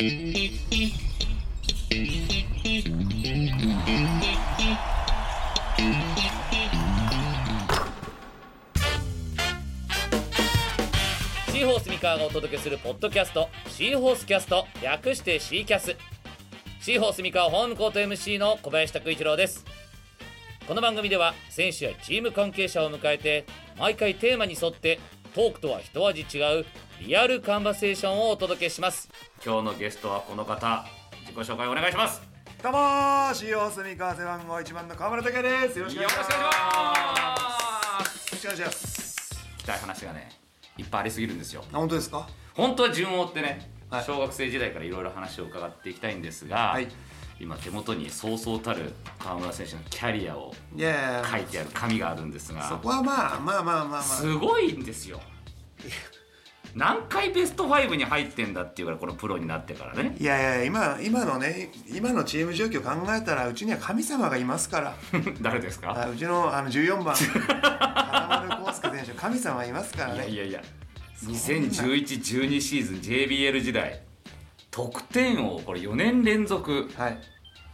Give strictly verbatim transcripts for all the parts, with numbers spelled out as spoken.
シーホース三河がお届けするポッドキャストシーホースキャスト、略してシーキャス。シーホース三河ホームコート エムシー の小林拓一郎です。この番組では選手やチーム関係者を迎えて、毎回テーマに沿ってトークとは一味違うリアルカンバセーションをお届けします。今日のゲストはこの方、自己紹介お願いします。どうもー、シーホース三河背番号いちばんの川村拓也です。よろしくお願いします。よろしくお願いします。聞きたい話がね、いっぱいありすぎるんですよ。本当ですか？本当は順を追ってね、はい、小学生時代からいろいろ話を伺っていきたいんですが、はい、今手元にそうそうたる川村選手のキャリアを書いてある紙があるんですが、そこはまあまあまあまあまあすごいんですよ。何回ベストファイブに入ってんだっていうから、このプロになってからね。いやいや、 今, 今のね今のチーム状況考えたら、うちには神様がいますから誰ですか？うち の, あのじゅうよんばん金丸康介選手、神様いますからね。いやいやいや、にせんじゅういち じゅうに シーズン ジェイビーエル 時代、得点をこれよねん連続、はい、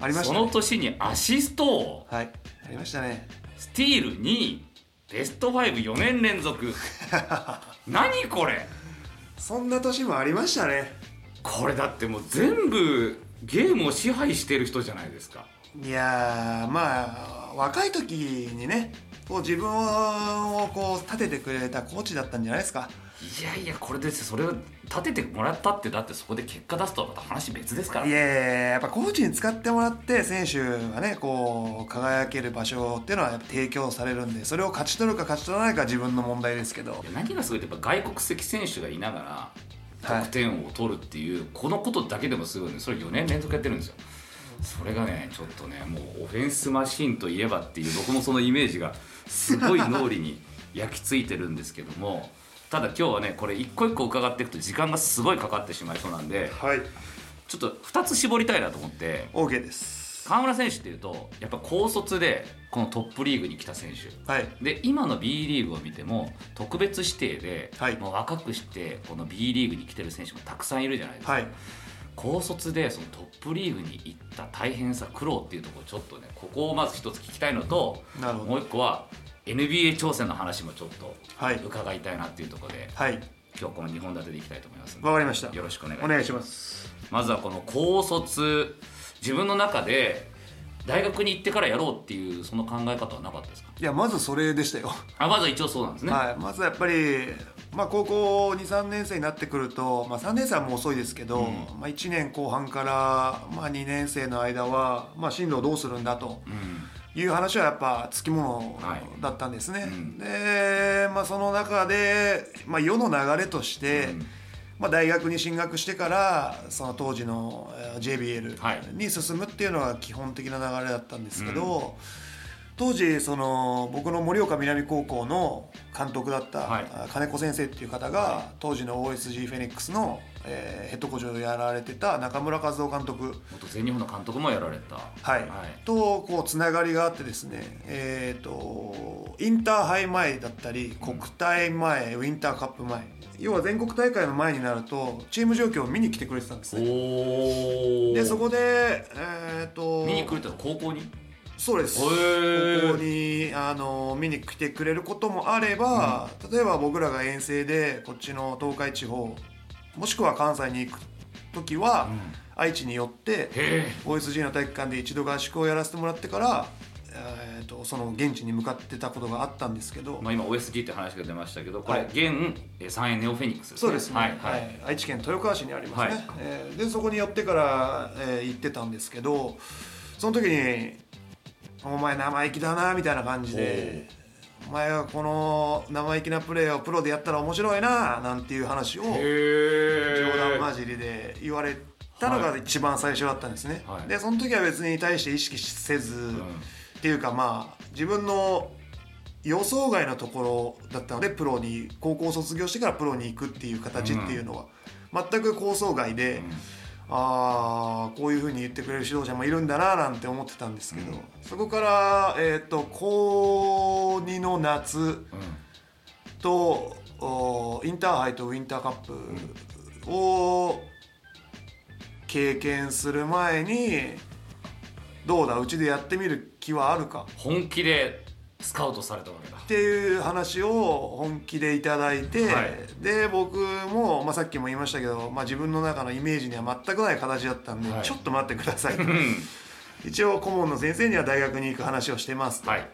ありましたね。その年にアシストを、はい、ありましたね。スティールにい、ベストファイブ よねん連続何これ、そんな年もありましたね。これだってもう全部ゲームを支配してる人じゃないですか。いやー、まあ若い時にね、こう自分をこう立ててくれたコーチだったんじゃないですか。いやいや、これです。それを立ててもらったって、だってそこで結果出すとはまた話別ですから。いやいや、やっぱコーチに使ってもらって選手がね、こう輝ける場所っていうのはやっぱ提供されるんで、それを勝ち取るか勝ち取らないか自分の問題ですけど。何がすごいって、やっぱ外国籍選手がいながら得点を取るっていう、はい、このことだけでもすごいんで、それよねん連続やってるんですよ。それがね、ちょっとね、もうオフェンスマシンといえばっていう、僕もそのイメージがすごい脳裏に焼き付いてるんですけどもただ今日はね、これ一個一個伺っていくと時間がすごいかかってしまいそうなんで、はい、ちょっとふたつ絞りたいなと思って。 OK です。川村選手っていうと、やっぱ高卒でこのトップリーグに来た選手、はい、で今の B リーグを見ても特別指定で、はい、もう若くしてこの B リーグに来てる選手もたくさんいるじゃないですか、はい、高卒でそのトップリーグに行った大変さ、苦労っていうところ、ちょっとね、ここをまず一つ聞きたいのと、もう一個はエヌビーエー 挑戦の話もちょっと伺いたいなっていうところで、はいはい、今日このにほん立てでいきたいと思いますので。わかりました。よろしくお願いします。お願いします。まずはこの高卒、自分の中で大学に行ってからやろうっていう、その考え方はなかったですか？いや、まずそれでしたよ。あ、まずは一応そうなんですね。はい、まずやっぱり、まあ、高校 に,さん 年生になってくると、まあ、さんねん生はもう遅いですけど、うん、まあ、いちねんこう半から、まあ、にねん生の間は、まあ、進路をどうするんだと、うん、いう話はやっぱつきものだったんですね、はい、うん、で、まあ、その中で、まあ、世の流れとして、うん、まあ、大学に進学してからその当時の ジェイビーエル に進むっていうのが基本的な流れだったんですけど、はい、うん、当時その僕の盛岡南高校の監督だった金子先生っていう方が、はい、当時の オーエスジー フェニックスのえー、ヘッドコーチをやられてた中村和夫監督、元全日本の監督もやられた、はい、はい、とこうつながりがあってですね、えー、とインターハイ前だったり国体前、うん、ウィンターカップ前、要は全国大会の前になるとチーム状況を見に来てくれてたんですね。おで、そこで、えー、と見に来るって高校に、そうです、ここにあの見に来てくれることもあれば、うん、例えば僕らが遠征でこっちの東海地方もしくは関西に行くときは、うん、愛知に寄って オーエスジー の体育館で一度合宿をやらせてもらってから、えー、とその現地に向かってたことがあったんですけど、まあ、今 オーエスジー って話が出ましたけど、これ、はい、現三重ネオフェニックスですね。そうですね、はいはいはい、愛知県豊川市にありますね、はい、えー、でそこに寄ってから、えー、行ってたんですけど、その時にお前生意気だなみたいな感じで、お前はこの生意気なプレーをプロでやったら面白いななんていう話を冗談交じりで言われたのが一番最初だったんですね、はい、でその時は別に対して意識せず、うん、っていうか、まあ自分の予想外のところだったので、プロに高校卒業してからプロに行くっていう形っていうのは全く構想外で、うん、あこういう風に言ってくれる指導者もいるんだななんて思ってたんですけど、うん、そこから、えー、と高にの夏と、うん、インターハイとウィンターカップを経験する前にどうだうちでやってみる気はあるか、本気でスカウトされたわけだっていう話を本気でいただいて、はい、で僕も、まあ、さっきも言いましたけど、まあ、自分の中のイメージには全くない形だったんで、はい、ちょっと待ってください一応顧問の先生には大学に行く話をしてますと、はい、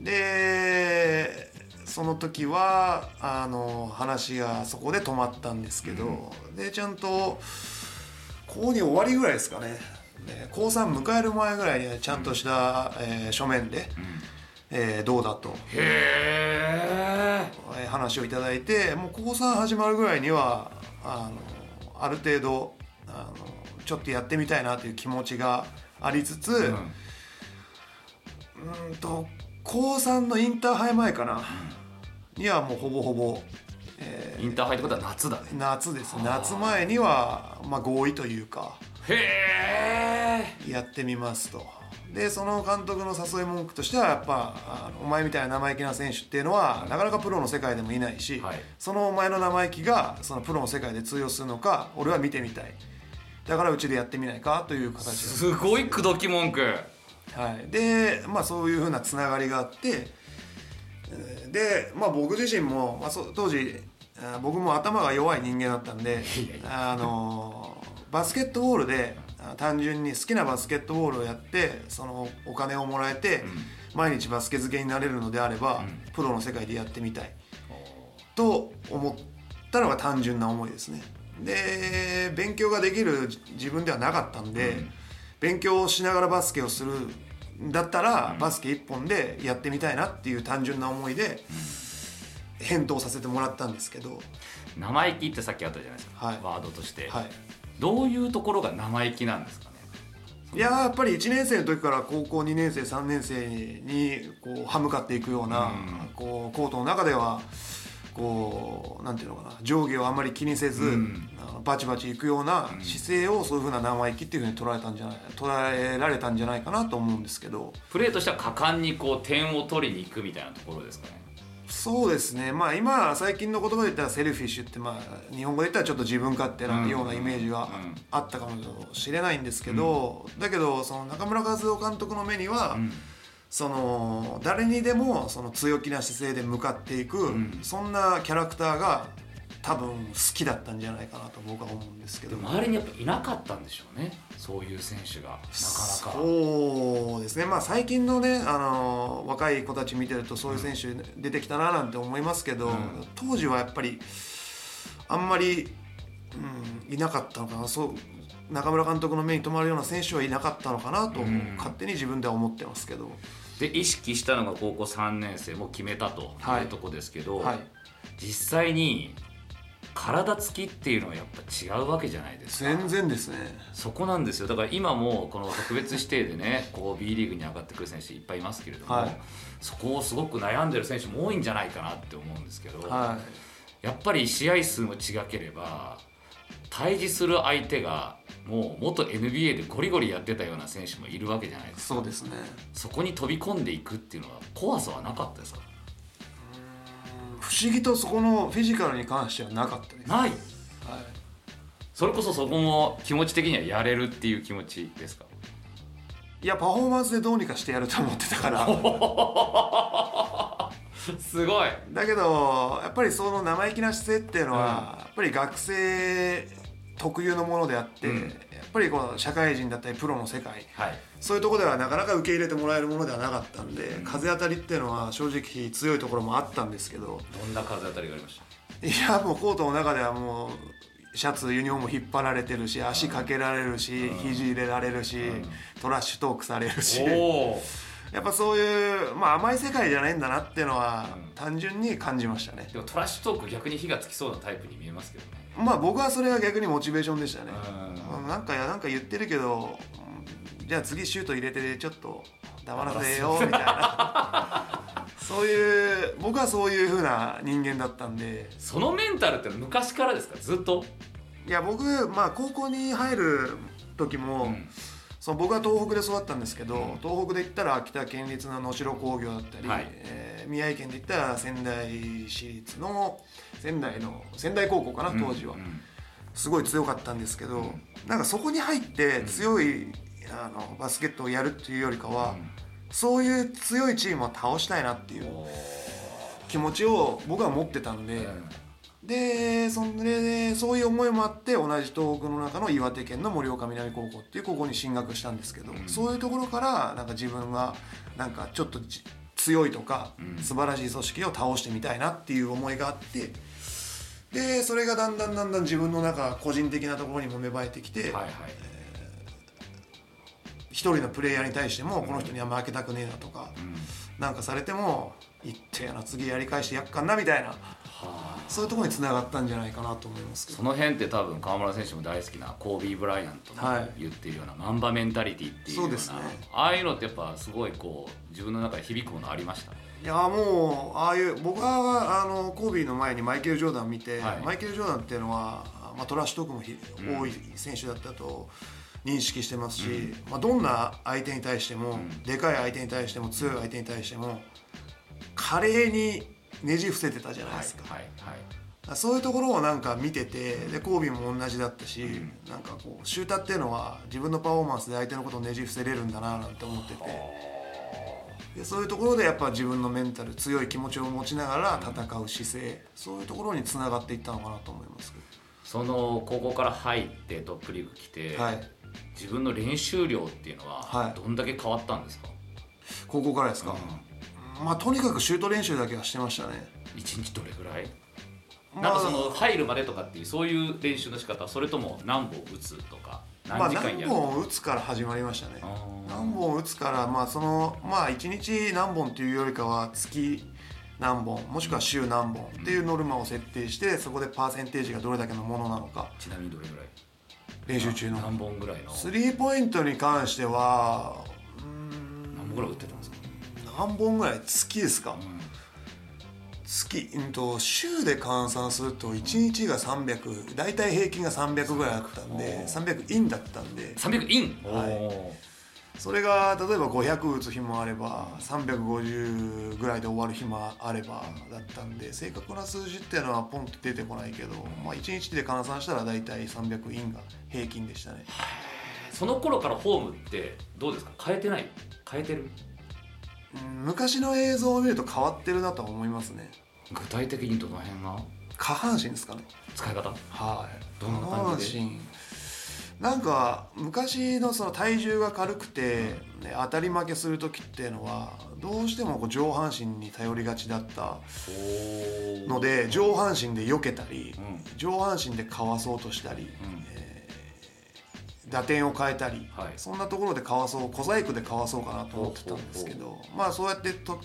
でその時はあの話がそこで止まったんですけど、うん、でちゃんと高に終わりぐらいですかね、高さん迎える前ぐらいにちゃんとした、うんえー、書面で、うんえー、どうだとへー話をいただいて、もう高さん始まるぐらいには あのある程度あのちょっとやってみたいなという気持ちがありつつ、うん、うんと高さんのインターハイ前かな、うん、にはもうほぼほぼ、えー、インターハイってことは夏だね、夏です、夏前には、まあ、合意というかへーやってみますと。でその監督の誘い文句としてはやっぱあのお前みたいな生意気な選手っていうのはなかなかプロの世界でもいないし、はい、そのお前の生意気がそのプロの世界で通用するのか俺は見てみたい、だからうちでやってみないかという形です。すごい口説き文句、はい、で、まあ、そういう風なつながりがあって、で、まあ、僕自身も、まあ、そ当時僕も頭が弱い人間だったんであのバスケットボールで単純に好きなバスケットボールをやってそのお金をもらえて毎日バスケ漬けになれるのであればプロの世界でやってみたいと思ったのが単純な思いですね。で勉強ができる自分ではなかったんで、勉強をしながらバスケをするんだったらバスケ一本でやってみたいなっていう単純な思いで返答させてもらったんですけど、生意気ってさっきあったじゃないですか、はい、ワードとして、はい、どういうところが生意気なんですかね。いややっぱりいちねん生の時から高校にねん生さんねん生にこう歯向かっていくような、うん、こうコートの中ではこうなんていうのかな、上下をあんまり気にせず、うん、バチバチいくような姿勢をそういう風な生意気っていう風に捉えたんじゃない捉えられたんじゃないかなと思うんですけど、プレーとしては果敢にこう点を取りに行くみたいなところですかね。そうですね、まあ、今最近の言葉で言ったらセルフィッシュって、まあ、日本語で言ったらちょっと自分勝手なようなイメージがあったかもしれないんですけど、うん、だけどその中村和夫監督の目には、うん、その誰にでもその強気な姿勢で向かっていく、うん、そんなキャラクターが多分好きだったんじゃないかなと僕は思うんですけど、周りにやっぱいなかったんでしょうね、そういう選手がなかなか。そうですね、まあ、最近のね、あのー、若い子たち見てるとそういう選手出てきたななんて思いますけど、うん、当時はやっぱりあんまり、うん、いなかったのかな、そう中村監督の目に留まるような選手はいなかったのかなと、うん、勝手に自分では思ってますけど。で意識したのが高校さんねん生も決めたというとこですけど、はいはい、実際に体つきっていうのはやっぱ違うわけじゃないですか。全然ですね。そこなんですよ。だから今もこの特別指定でねこう B リーグに上がってくる選手いっぱいいますけれども、はい、そこをすごく悩んでる選手も多いんじゃないかなって思うんですけど、はい、やっぱり試合数も違ければ対峙する相手がもう元 エヌビーエー でゴリゴリやってたような選手もいるわけじゃないですか。そうですね。そこに飛び込んでいくっていうのは怖さはなかったですか。不思議とそこのフィジカルに関してはなかったです。ない、はい、それこそそこも気持ち的にはやれるっていう気持ちですか。いやパフォーマンスでどうにかしてやると思ってたからすごい。だけどやっぱりその生意気な姿勢っていうのは、うん、やっぱり学生特有のものであって、うん、やっぱりこう社会人だったりプロの世界、はい、そういうところではなかなか受け入れてもらえるものではなかったんで、うん、風当たりっていうのは正直強いところもあったんですけど。どんな風当たりがありました。いやもうコートの中ではもうシャツユニフォーム引っ張られてるし、足かけられるし、うん、肘入れられるし、うん、トラッシュトークされるし、おやっぱそういう、まあ、甘い世界じゃないんだなっていうのは単純に感じましたね、うん、でもトラッシュトーク逆に火がつきそうなタイプに見えますけどね。まあ僕はそれが逆にモチベーションでしたね、うん、なんかなんか言ってるけどじゃあ次シュート入れてちょっと黙らせようみたいなそういう僕はそういう風な人間だったんで。そのメンタルって昔からですか、ずっと。いや僕、まあ、高校に入る時も、うんその僕は東北で育ったんですけど、うん、東北で言ったら秋田県立の能代工業だったり、はいえー、宮城県で言ったら仙台市立の仙台の仙台高校かな当時は、うんうん、すごい強かったんですけど、なんかそこに入って強いあのバスケットをやるっていうよりかは、そういう強いチームを倒したいなっていう気持ちを僕は持ってたんで、でそれでそういう思いもあって同じ東北の中の岩手県の盛岡南高校っていう高校に進学したんですけど、そういうところからなんか自分はなんかちょっと強いとか素晴らしい組織を倒してみたいなっていう思いがあって、でそれがだんだんだんだん自分の中個人的なところにも芽生えてきて、はいはい、一人のプレイヤーに対してもこの人には負けたくねえなとか、うん、なんかされてもいってやな次やり返してやっかんなみたいな、はあ、そういうところに繋がったんじゃないかなと思いますけど、その辺って多分川村選手も大好きなコービー・ブライアントの言ってるような、はい、マンバメンタリティっていうような、そうですね、ああいうのってやっぱすごいこう自分の中で響くものありました。いやもうああいう僕はあのコービーの前にマイケル・ジョーダン見て、はい、マイケル・ジョーダンっていうのは、まあ、トラッシュトークもひ、うん、多い選手だったと認識してますし、うんまあ、どんな相手に対しても、うん、でかい相手に対しても強い相手に対しても華麗にねじ伏せてたじゃないですか、はいはいはい、そういうところをなんか見てて、でコービーも同じだったし、うん、なんかこうシューターっていうのは自分のパフォーマンスで相手のことをねじ伏せれるんだななんて思ってて、でそういうところでやっぱ自分のメンタル強い気持ちを持ちながら戦う姿勢、そういうところにつながっていったのかなと思いますけど、その高校から入ってトップリーグ来て、はい、自分の練習量っていうのはどんだけ変わったんですか、はい、高校からですか、うん、まあとにかくシュート練習だけはしてましたね。いちにちどれぐらい、まあ、なんかその入るまでとかっていうそういう練習の仕方、それとも何本打つとか何時間やる、まあ、何本打つから始まりましたね。何本打つから、まあそのまあ、いちにち何本っていうよりかは月何本もしくは週何本っていうノルマを設定して、うん、そこでパーセンテージがどれだけのものなのか。ちなみにどれぐらい練習中の何本ぐらいのスリーポイントに関してはうーん何本ぐらい打ってたんですか。何本ぐらい月ですか、うん、月、うん、と週で換算するといちにちがさんびゃく、だいたい平均がさんびゃくぐらいあったんでさんびゃくインだったんでさんびゃくイン、はい、それが例えばごひゃく打つ日もあればさんびゃくごじゅうぐらいで終わる日もあればだったんで、正確な数字っていうのはポンと出てこないけど、まあ、いちにちで換算したら大体さんびゃくインが平均でしたね。その頃からフォームってどうですか、変えてない、変えてる、うん、昔の映像を見ると変わってるなとは思いますね。具体的にどの辺が、下半身ですかね、使い方、はい、どんな感じで、下半身なんか昔 の, その体重が軽くて、ね、当たり負けする時っていうのはどうしてもこう上半身に頼りがちだったので、上半身で避けたり、うん、上半身でかわそうとしたり、うんえー、打点を変えたり、はい、そんなところでかわそう、小細工でかわそうかなと思ってたんですけど、まあそうやってと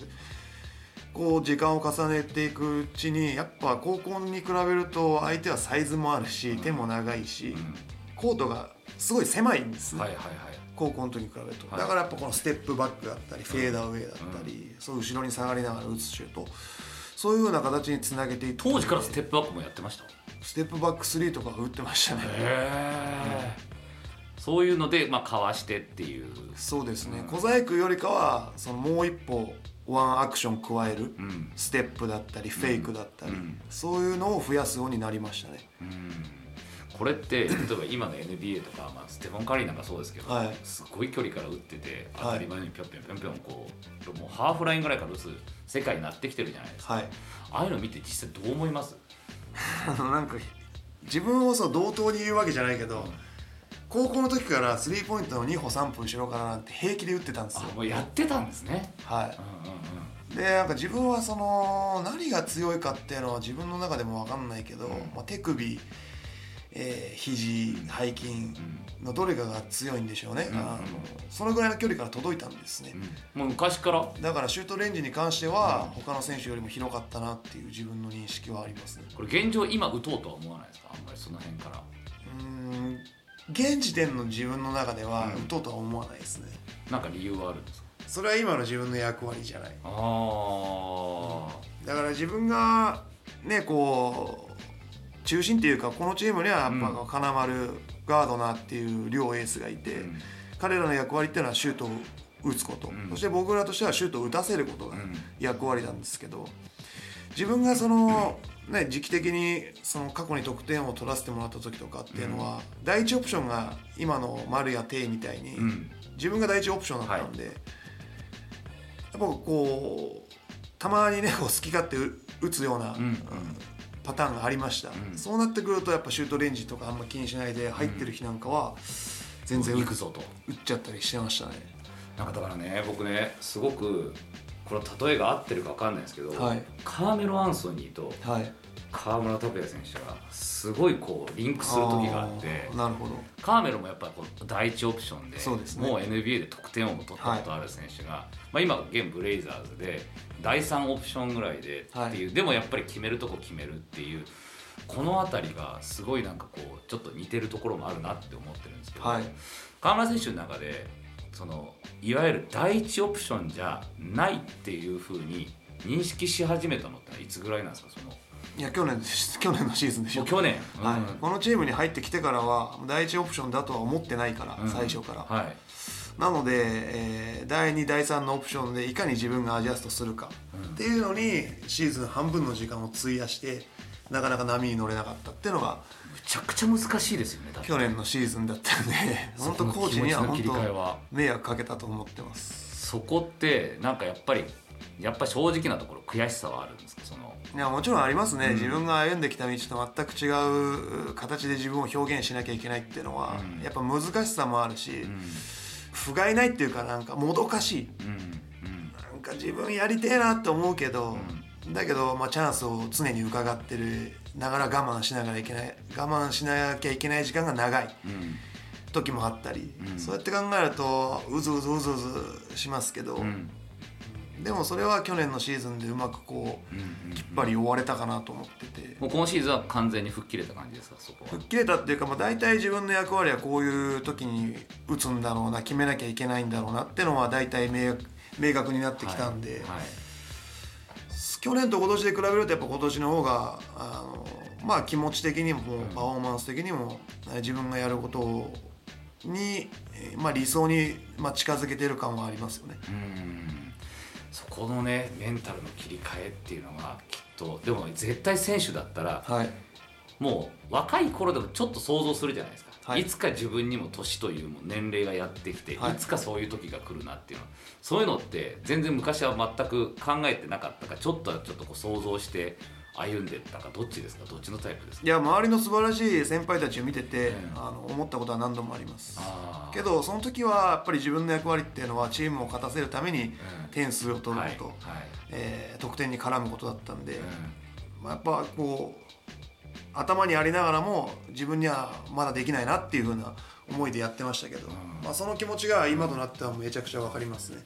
こう時間を重ねていくうちにやっぱ高校に比べると相手はサイズもあるし、うん、手も長いし、うん、コートがすごい狭いんですね、はいはいはい、高校の時に比べると、はい、だからやっぱこのステップバックだったりフェーダーウェイだったり、うん、そう後ろに下がりながら打つシュート、そういうような形につなげていって、当時からステップバックもやってました。ステップバックスリーとか打ってましたね。へー、そういうので、まあ、かわしてっていう、そうですね、うん、小細工よりかはそのもう一歩ワンアクション加える、うん、ステップだったりフェイクだったり、うん、そういうのを増やすようになりましたね、うん。これって例えば今の エヌビーエー とか、まあ、ステフォン・カリーなんかそうですけど、はい、すごい距離から打ってて当たり前にピョンピョンピョンピョンこう、もうハーフラインぐらいから打つ世界になってきてるじゃないですか、はい、ああいうの見て実際どう思いますなんか自分をそう同等に言うわけじゃないけど、うん、高校の時からスリーポイントのにほさん歩後ろからなんて平気で打ってたんですよ。あ、もうやってたんですね、はい、うんうんうん。でなんか自分はその何が強いかっていうのは自分の中でも分かんないけど、うんまあ、手首えー、肘、背筋のどれかが強いんでしょうね、うん、あのそのぐらいの距離から届いたんですね、うん、もう昔からだからシュートレンジに関しては他の選手よりも広かったなっていう自分の認識はありますね。これ現状今打とうとは思わないですか、あんまりその辺から。うーん、現時点の自分の中では打とうとは思わないですね、うん、なんか理由はあるんですか。それは今の自分の役割じゃない。あ、うん、だから自分がねこう中心っていうか、このチームにはやっぱ金丸、ガードナーっていう両エースがいて、うん、彼らの役割っていうのはシュートを打つこと、うん、そして僕らとしてはシュートを打たせることが役割なんですけど、自分がその、ね、時期的にその過去に得点を取らせてもらった時とかっていうのは、うん、第一オプションが今の丸や定みたいに、うん、自分が第一オプションだったんで、はい、やっぱこうたまにねこう好き勝手打つような、うんうん、パターンがありました、うん、そうなってくるとやっぱシュートレンジとかあんま気にしないで入ってる日なんかは全然打っちゃったりしてましたね。なんかだからね僕ねすごくこの例えが合ってるか分かんないですけど、はい、カーメロ・アンソニーと河村拓哉選手がすごいこうリンクする時があって、あ、なるほど。カーメロもやっぱこう第一オプションで、そうですね、もう エヌビーエー で得点を取ったことある選手が、はい、まあ、今現ブレイザーズで第三オプションぐらいでっていう、はい、でもやっぱり決めるとこ決めるっていう、この辺りがすごいなんかこうちょっと似てるところもあるなって思ってるんですけど、はい、河村選手の中でそのいわゆる第一オプションじゃないっていう風に認識し始めたのっていつぐらいなんですか？そのいや去年です去年のシーズンでしょ。もう去年、うんはい、このチームに入ってきてからは第一オプションだとは思ってないから、うん、最初から、はい、なので、えー、だいにだいさんのオプションでいかに自分がアジャストするかっていうのにシーズン半分の時間を費やして、なかなか波に乗れなかったっていうのがむちゃくちゃ難しいですよね。去年のシーズンだったんで本当コーチには本当迷惑かけたと思ってます。そこってなんかやっぱりやっぱ正直なところ悔しさはあるんですか？そのいやもちろんありますね、うん、自分が歩んできた道と全く違う形で自分を表現しなきゃいけないっていうのは、うん、やっぱ難しさもあるし、うん、不甲斐ないっていうかなんかもどかしい、うんうん、なんか自分やりてえなって思うけど、うんだけど、まあ、チャンスを常に伺ってるながら我慢しながらいけない我慢しなきゃいけない時間が長い時もあったり、うん、そうやって考えるとうずうずうずうずしますけど、うん、でもそれは去年のシーズンでうまくこう、うんうんうん、きっぱり終われたかなと思ってて、もう今シーズンは完全に吹っ切れた感じですか？そこは吹っ切れたっていうか、まあ、大体自分の役割はこういう時に打つんだろうな決めなきゃいけないんだろうなってのは大体 明, 明確になってきたんで、はいはい、去年と今年で比べるとやっぱ今年の方があの、まあ、気持ち的にもパフォーマンス的にも自分がやることに、まあ、理想に近づけてる感はありますよね。うん、そこのねメンタルの切り替えっていうのがきっとでも絶対選手だったら、はい、もう若い頃でもちょっと想像するじゃないですか、はい、いつか自分にも年という年齢がやってきて、はい、いつかそういう時が来るなっていうの、そういうのって全然昔は全く考えてなかったか、ちょっとはちょっとこう想像して歩んでったか、どっちですか？どっちのタイプですか？いや周りの素晴らしい先輩たちを見てて、うん、あの思ったことは何度もあります。あけどその時はやっぱり自分の役割っていうのはチームを勝たせるために点数を取ること、うんはいはいえー、得点に絡むことだったんで、うんまあ、やっぱこう頭にありながらも自分にはまだできないなっていう風な思いでやってましたけど、うんまあ、その気持ちが今となってはめちゃくちゃ分かりますね。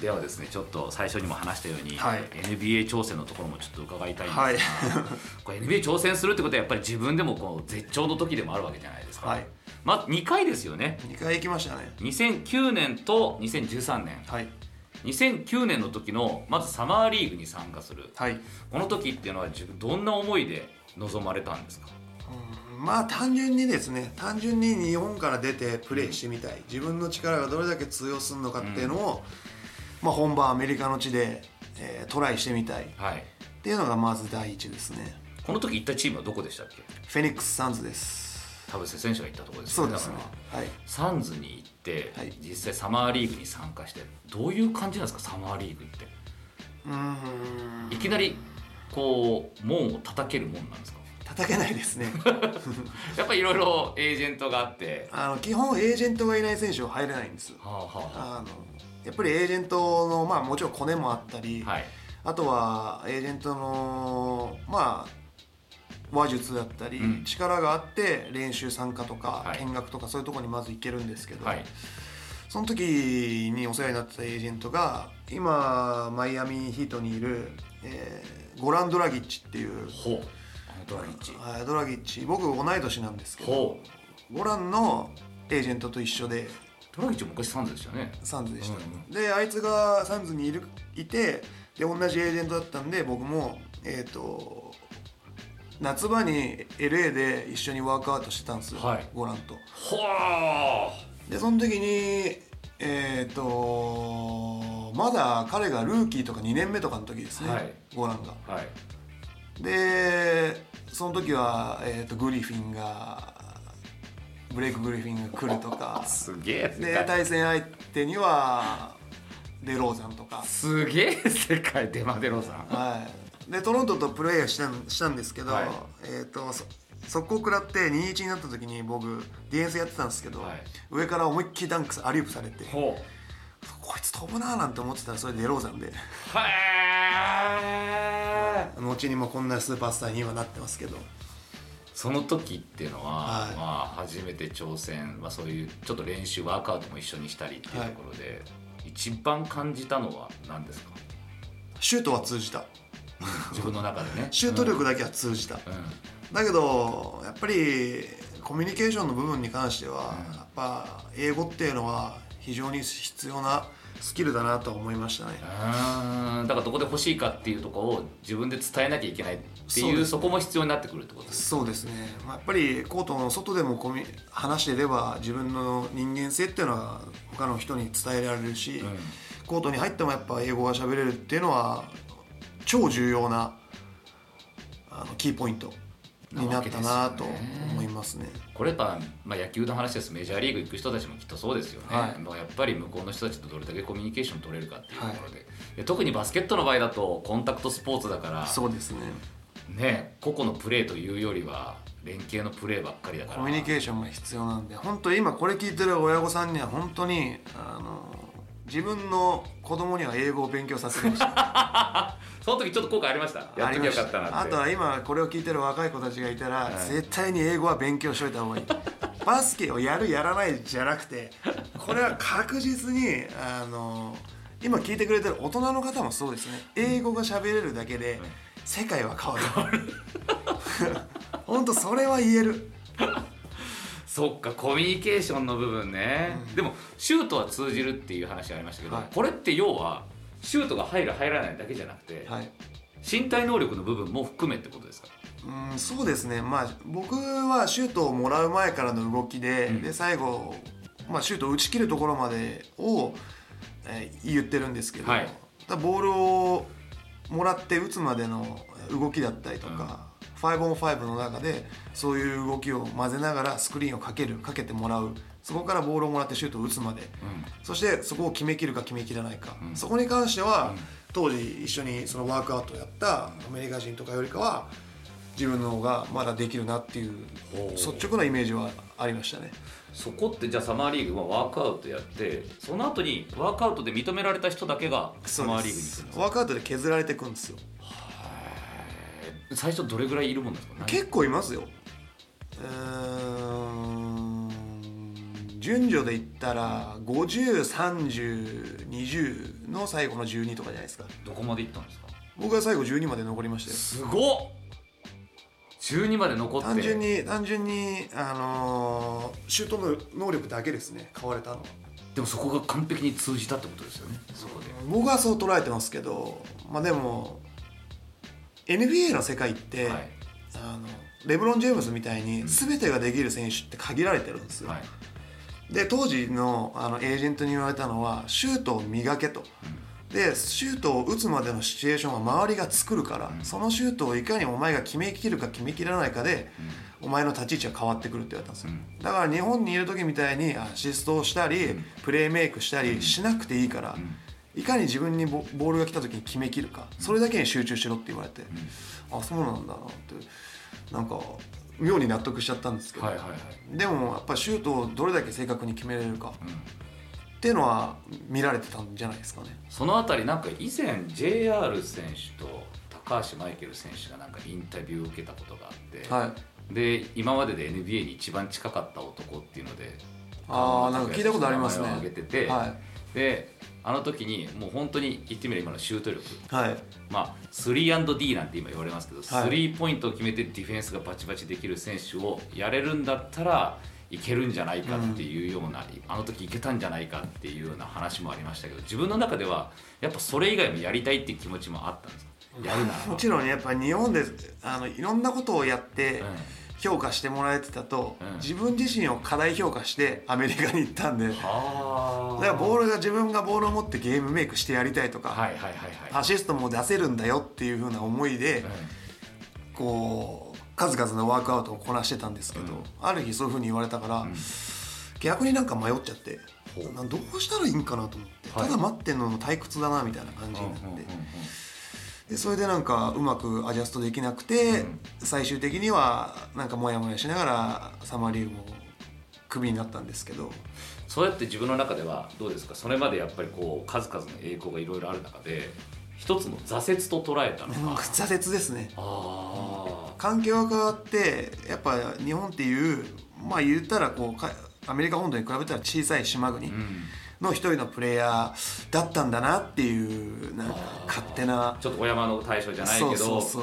ではですね、ちょっと最初にも話したように、はい、エヌビーエー 挑戦のところもちょっと伺いたいんですが、はい、これ エヌビーエー 挑戦するってことはやっぱり自分でもこう絶頂の時でもあるわけじゃないですか、はいまあ、にかいですよね。にかい行きましたね。にせんきゅうねんとにせんじゅうさんねん、はいにせんきゅうねんの時のまずサマーリーグに参加する、はい、この時っていうのは自分どんな思いで臨まれたんですか？うん、まあ単純にですね単純に日本から出てプレーしてみたい、自分の力がどれだけ通用するのかっていうのを、うんまあ、本場アメリカの地で、えー、トライしてみたいっていうのがまず第一ですね、はい、この時行ったチームはどこでしたっけ？フェニックスサンズです。田臥選手が行ったところですね。そうですね、はい、サンズに行って、はい、実際サマーリーグに参加してどういう感じなんですか？サマーリーグってうーんいきなりこう門を叩けるもんなんですか？叩けないですねやっぱりいろいろエージェントがあってあの基本エージェントがいない選手は入れないんです、はあはあ、あのやっぱりエージェントの、まあ、もちろんコネもあったり、はい、あとはエージェントのまあ話術だったり、うん、力があって練習参加とか、はい、見学とかそういうところにまず行けるんですけど、はい、その時にお世話になってたエージェントが今マイアミヒートにいる、えー、ゴラン・ドラギッチっていうほうドラギッチドラギッチ僕同い年なんですけどほうゴランのエージェントと一緒でドラギッチも昔サンズでしたね。サンズでした、うん、であいつがサンズにいるいてで同じエージェントだったんで僕もえっと夏場に エルエー で一緒にワークアウトしてたんですよ、はい、ゴランと。ほーでその時にえー、とまだ彼がルーキーとかにねんめとかの時ですね、はい、ゴランが、はい、でその時は、えー、とグリフィンがブレイクグリフィンが来るとかすげえ世界で対戦相手にはデローザンとかすげえ世界デマデローザン、はい、でトロントとプレーしたん、したんですけど、はい、えー、とそ速攻食らって にたいいち になった時に僕ディフェンスやってたんですけど、はい、上から思いっきりダンクアリウープされてほうこいつ飛ぶななんて思ってたらそれでデローザンではー後にもこんなスーパースターにはなってますけどその時っていうのは、はいまあ、初めて挑戦、まあ、そういうちょっと練習ワークアウトも一緒にしたりっていうところで、はい、一番感じたのは何ですか？シュートは通じた自分の中でねシュート力だけは通じた、うんうんだけどやっぱりコミュニケーションの部分に関しては、うん、やっぱ英語っていうのは非常に必要なスキルだなと思いましたね。あだからどこで欲しいかっていうところを自分で伝えなきゃいけないっていう、 そうですね、そこも必要になってくるってことですね。そうですね、まあ、やっぱりコートの外でもコミ話していれば自分の人間性っていうのは他の人に伝えられるし、うん、コートに入ってもやっぱ英語が喋れるっていうのは超重要なあのキーポイントになったなと思いますね。これやっぱ、まあ、野球の話です。メジャーリーグ行く人たちもきっとそうですよね、はいまあ、やっぱり向こうの人たちとどれだけコミュニケーション取れるかっていうところで、はい、特にバスケットの場合だとコンタクトスポーツだからそうですね、ね、個々のプレーというよりは連携のプレーばっかりだからコミュニケーションが必要なんで本当今これ聞いてる親御さんには本当にあの自分の子供には英語を勉強させましたその時ちょっと後悔ありましたやってみよかったなって あ, あとは今これを聞いてる若い子たちがいたら、はい、絶対に英語は勉強しといた方がいいバスケをやるやらないじゃなくてこれは確実にあの今聞いてくれてる大人の方もそうですね英語が喋れるだけで、うん、世界は変わる本当それは言えるそっかコミュニケーションの部分ね、うん、でもシュートは通じるっていう話ありましたけど、はい、これって要はシュートが入る入らないだけじゃなくて、はい、身体能力の部分も含めってことですか？うんそうですね、まあ、僕はシュートをもらう前からの動き で,、うん、で最後、まあ、シュートを打ち切るところまでを、えー、言ってるんですけど、はい、だボールをもらって打つまでの動きだったりとか、うんごオンごの中でそういう動きを混ぜながらスクリーンをかけるかけてもらうそこからボールをもらってシュートを打つまで、うん、そしてそこを決めきるか決めきらないか、うん、そこに関しては、うん、当時一緒にそのワークアウトをやったアメリカ人とかよりかは自分の方がまだできるなっていう率直なイメージはありましたね。そこってじゃあサマーリーグはワークアウトやってその後にワークアウトで認められた人だけがサマーリーグに行くんですか？ワークアウトで削られていくんですよ。最初どれぐらいいるもんですか？結構いますよ。うーん順序で言ったらごじゅう、さんじゅう、にじゅうの最後のじゅうにとかじゃないですか。どこまでいったんですか？僕は最後じゅうにまで残りましたよ。すごっじゅうにまで残って単純に単純にあのー、シュートの能力だけですね買われたの。でもそこが完璧に通じたってことですよね。そこで僕はそう捉えてますけどまあでもエヌビーエー の世界って、はい、あのレブロン・ジェームズみたいに全てができる選手って限られてるんですよ、はい、で当時 の, あのエージェントに言われたのはシュートを磨けと、うん、でシュートを打つまでのシチュエーションは周りが作るから、うん、そのシュートをいかにお前が決めきるか決めきらないかで、うん、お前の立ち位置が変わってくるって言われたんですよ、うん、だから日本にいる時みたいにアシストをしたり、うん、プレーメイクしたりしなくていいから、うんうんいかに自分にボールが来た時に決めきるかそれだけに集中しろって言われて、うん、あそうなんだなってなんか妙に納得しちゃったんですけど、はいはいはい、でもやっぱシュートをどれだけ正確に決めれるか、うん、っていうのは見られてたんじゃないですかね。そのあたりなんか以前 ジェイアール 選手と高橋マイケル選手がなんかインタビューを受けたことがあって、はい、で今までで エヌビーエー に一番近かった男っていうのであーなんか聞いたことありますね。上げてて、はい、であの時にもう本当に言ってみれば今のシュート力、はいまあ、スリーアンドディー なんて今言われますけど、はい、スリーポイントを決めてディフェンスがバチバチできる選手をやれるんだったらいけるんじゃないかっていうような、うん、あの時いけたんじゃないかっていうような話もありましたけど自分の中ではやっぱそれ以外もやりたいっていう気持ちもあったんですか？やるならもちろんやっぱ日本であのいろんなことをやって、うん評価してもらえてたと、うん、自分自身を過大評価してアメリカに行ったんで、うん、だからボールが自分がボールを持ってゲームメイクしてやりたいとか、はいはいはいはい、アシストも出せるんだよっていう風な思いで、うん、こう数々のワークアウトをこなしてたんですけど、うん、ある日そういう風に言われたから、うん、逆になんか迷っちゃって、うん、どうしたらいいんかなと思って、はい、ただ待ってんのも退屈だなみたいな感じになって、うんうんうんうん、でそれでなんかうまくアジャストできなくて、うん、最終的にはなんかモヤモヤしながらサマーリーグもクビになったんですけど、そうやって自分の中ではどうですか、それまでやっぱりこう数々の栄光がいろいろある中で一つの挫折と捉えたのか。挫折ですね。あ、環境が変わってやっぱ日本っていう、まあ言ったらこうアメリカ本土に比べたら小さい島国、うんの一人のプレイヤーだったんだなっていうなんか勝手な、ちょっとお山の大将じゃないけど、そうそうそう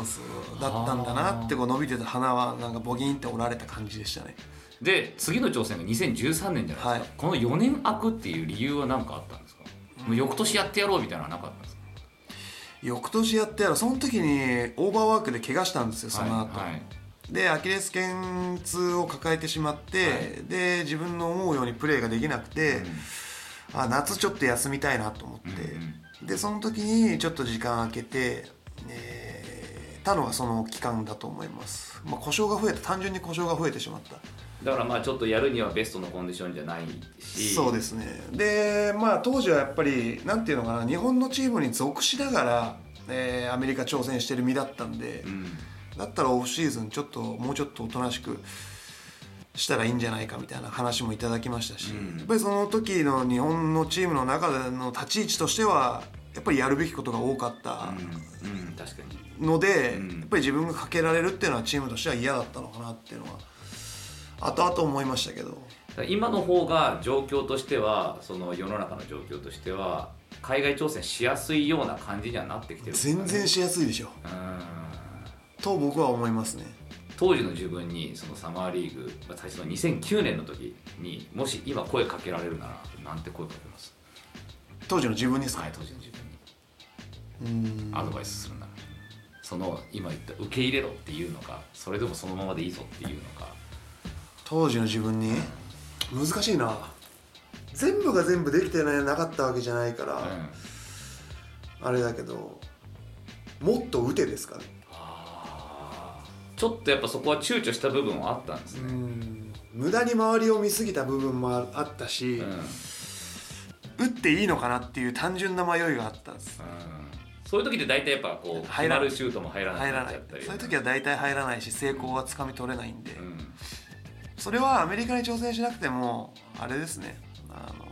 そうだったんだなって、こう伸びてた花はなんかボギンって折られた感じでしたね。で次の挑戦がにせんじゅうさんねんじゃないですか、はい、このよねん空くっていう理由は何かあったんですか、うん、もう翌年やってやろうみたいなのはなかったんですか。翌年やってやろう、その時にオーバーワークで怪我したんですよ、その後、はいはい、でアキレス腱痛を抱えてしまって、はい、で自分の思うようにプレーができなくて、うん、あ、夏ちょっと休みたいなと思って、うんうん、でその時にちょっと時間空けて、えー、たのがその期間だと思います、まあ、故障が増えた、単純に故障が増えてしまった。だからまあちょっとやるにはベストのコンディションじゃないし、そうですね。でまあ当時はやっぱりなんていうのかな、日本のチームに属しながら、えー、アメリカ挑戦してる身だったんで、うん、だったらオフシーズンちょっともうちょっとおとなしくしたらいいんじゃないかみたいな話もいただきましたし、うん、やっぱりその時の日本のチームの中での立ち位置としてはやっぱりやるべきことが多かったので、うんうん、やっぱり自分がかけられるっていうのはチームとしては嫌だったのかなっていうのは後々思いましたけど、今の方が状況としては、その世の中の状況としては海外挑戦しやすいような感じにはなってきてるんですかね。全然しやすいでしょ、うん、と僕は思いますね。当時の自分にそのサマーリーグ、最初のにせんきゅうねんの時にもし今声かけられるならなんて声かけます？当時の自分ですか？はい、当時の自分にうーんアドバイスするなら、その今言った受け入れろっていうのか、それでもそのままでいいぞっていうのか。当時の自分に、うん、難しいな、全部が全部できてなかったわけじゃないから、うん、あれだけどもっと打てですかね。ちょっとやっぱそこは躊躇した部分はあったんですね。うん、無駄に周りを見すぎた部分もあったし、うん、打っていいのかなっていう単純な迷いがあったんです、うん、そういう時って大体やっぱこう決まるシュートも入らない、入らない、そういう時は大体入らないし成功はつかみ取れないんで、うん、それはアメリカに挑戦しなくてもあれですね、あの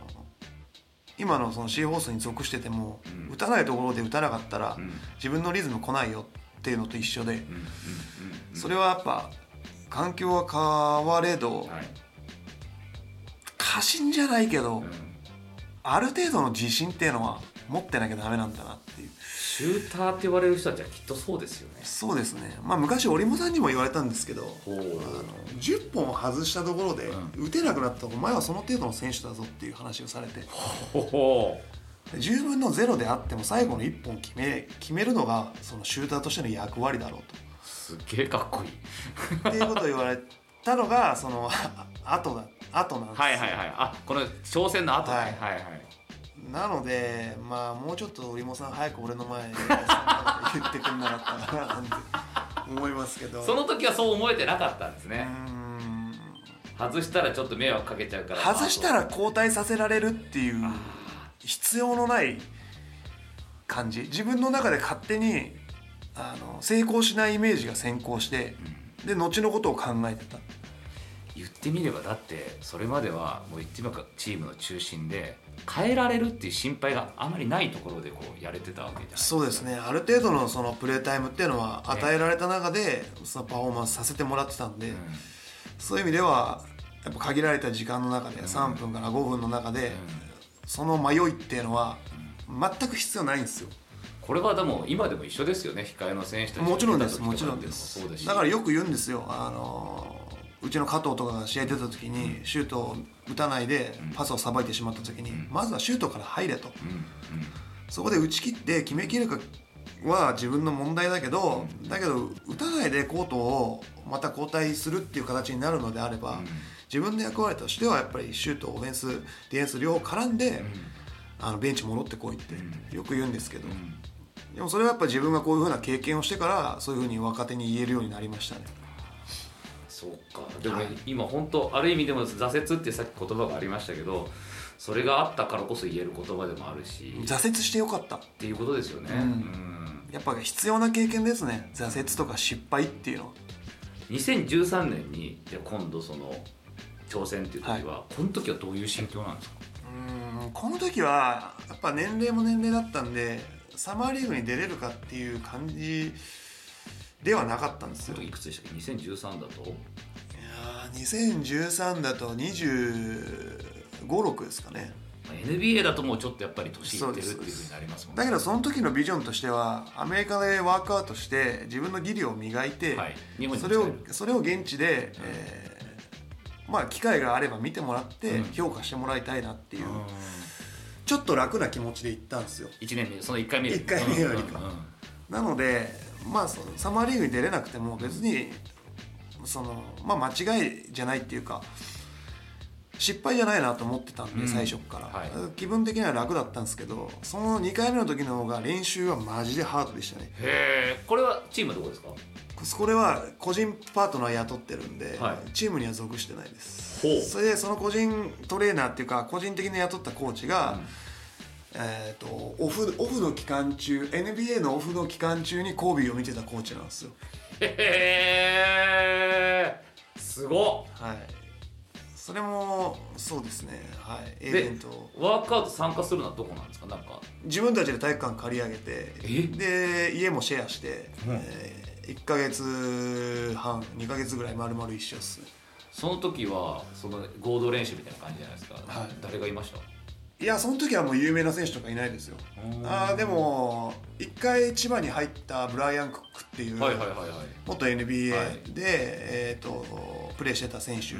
今のそのシーホースに属してても、うん、打たないところで打たなかったら、うん、自分のリズム来ないよっていうのと一緒で、うんうんうんうん、それはやっぱ環境は変われど、はい、過信じゃないけど、うん、ある程度の自信っていうのは持ってなきゃダメなんだなっていう。シューターって言われる人たちはきっとそうですよね。そうですね、まあ、昔折茂さんにも言われたんですけど、あのじゅっぽんを外したところで、うん、打てなくなったらお前はその程度の選手だぞっていう話をされて、ほほうじゅうぶんのゼロであっても最後のいっぽん決め、決めるのがそのシューターとしての役割だろうと。すげえかっこいいっていうことを言われたのがその後だ、後なんですよ。はいはいはい、あ、この挑戦の後、はいはいはい、なのでまあもうちょっと折茂さん早く俺の前でそんなこと言ってくんなかったななんて思いますけどその時はそう思えてなかったんですね。うん、外したらちょっと迷惑かけちゃうから、外したら交代させられるっていう必要のない感じ、自分の中で勝手にあの成功しないイメージが先行して、うん、で後のことを考えてた。言ってみればだってそれまではもう言ってみればチームの中心で変えられるっていう心配があまりないところでこうやれてたわけじゃないですか。そうですね、ある程度のそのプレータイムっていうのは与えられた中でそのパフォーマンスさせてもらってたんで、うん、そういう意味ではやっぱ限られた時間の中でさんぷんからごふんの中で、うん、その迷いっていうのは全く必要ないんですよ。これはでも今でも一緒ですよね、控えの選手たち。もちろんです、もちろんです。だからよく言うんですよ、あのうちの加藤とかが試合出た時に、うん、シュートを打たないでパスをさばいてしまった時に、うん、まずはシュートから入れと、うんうん、そこで打ち切って決めきるかは自分の問題だけど、うん、だけど打たないでコートをまた交代するっていう形になるのであれば、うん、自分の役割としてはやっぱりシュート、オフェンス、ディフェンス両方絡んで、うん、あのベンチ戻ってこいってよく言うんですけど、うん、でもそれはやっぱり自分がこういう風な経験をしてからそういう風に若手に言えるようになりましたね。そうか。でも今本当ある意味でも挫折ってさっき言葉がありましたけど、それがあったからこそ言える言葉でもあるし、挫折してよかったっていうことですよね、うんうん、やっぱ必要な経験ですね、挫折とか失敗っていうのは。にせんじゅうさんねんにじゃあ今度その挑戦っていう時は、はい、この時はどういう心境なんですか？うーん、この時はやっぱ年齢も年齢だったんでサマーリーグに出れるかっていう感じではなかったんですよ。いくつでしたっけ？にせんじゅうさんだと、いやにせんじゅうさんだとにじゅうご、ろくですかね。 エヌビーエー だともうちょっとやっぱり年いってるっていう風になりますもんね。だけどその時のビジョンとしてはアメリカでワークアウトして自分の技量を磨いて、はい、日本にそれをそれを現地で、うん、えーまあ、機会があれば見てもらって評価してもらいたいなっていう、うん、ちょっと楽な気持ちで行ったんですよ。いちねんめ、そのいっかいめでいっかいめよりか、うんうんうん、なのでまあ、サマーリーグに出れなくても別にその、まあ、間違いじゃないっていうか失敗じゃないなと思ってたんで、うん、最初から、はい、気分的には楽だったんですけど、そのにかいめの時の方が練習はマジでハードでしたね。へー。これはチームはどこですか？これは個人パートナー雇ってるんで、はい、チームには属してないです。ほう。それでその個人トレーナーっていうか個人的に雇ったコーチが、うん、えー、とオフ、オフの期間中 エヌビーエー のオフの期間中にコービーを見てたコーチなんですよ。へー、すごっ、はい、それもそうですね、はい、エージェント。ワークアウト参加するのはどこなんですか？なんか自分たちで体育館借り上げてで家もシェアして、うん、えー、いっかげつはんにかげつぐらい丸々一緒ですね。その時はその合同練習みたいな感じじゃないですか、はい、誰がいました？いや、その時はもう有名な選手とかいないですよ。あ、でも一回千葉に入ったブライアン・クックっていう、はいはいはいはい、元 エヌビーエー で、はい、えー、とプレーしてた選手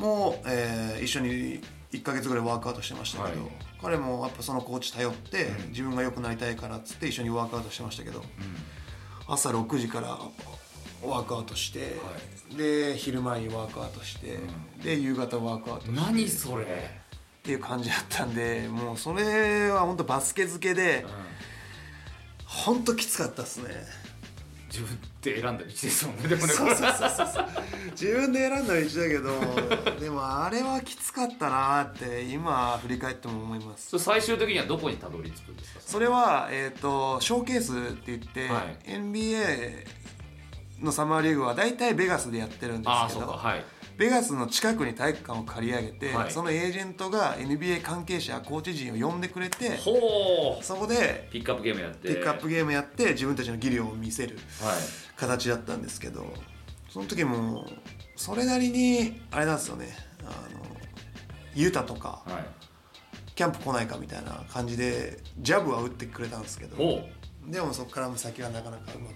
も、うん、えー、一緒にいっかげつぐらいワークアウトしてましたけど、はい、彼もやっぱそのコーチ頼って、うん、自分が良くなりたいからっつって一緒にワークアウトしてましたけど、うん、朝ろくじからワークアウトして、はい、で昼前にワークアウトして、うん、で夕方ワークアウトして。何それっていう感じだったんで、もうそれは本当バスケ漬けで、うん、本当きつかったですね。自分で選んだ道ですもんね。でもね、そうそうそうそう自分で選んだ道だけどでもあれはきつかったなって今振り返っても思います。最終的にはどこにたどり着くんですか？それは、えー、とショーケースって言って、はい、エヌビーエー のサマーリーグは大体ベガスでやってるんですけど、ベガスの近くに体育館を借り上げて、はい、そのエージェントが エヌビーエー 関係者、コーチ陣を呼んでくれて、ほう、そこでピックアップゲームやって、ピックアップゲームやって自分たちの技量を見せる形だったんですけど、はい、その時もそれなりにあれなんですよね、あのユタとか、はい、キャンプ来ないかみたいな感じでジャブは打ってくれたんですけど、ほう、でもそこからも先はなかなかうまく。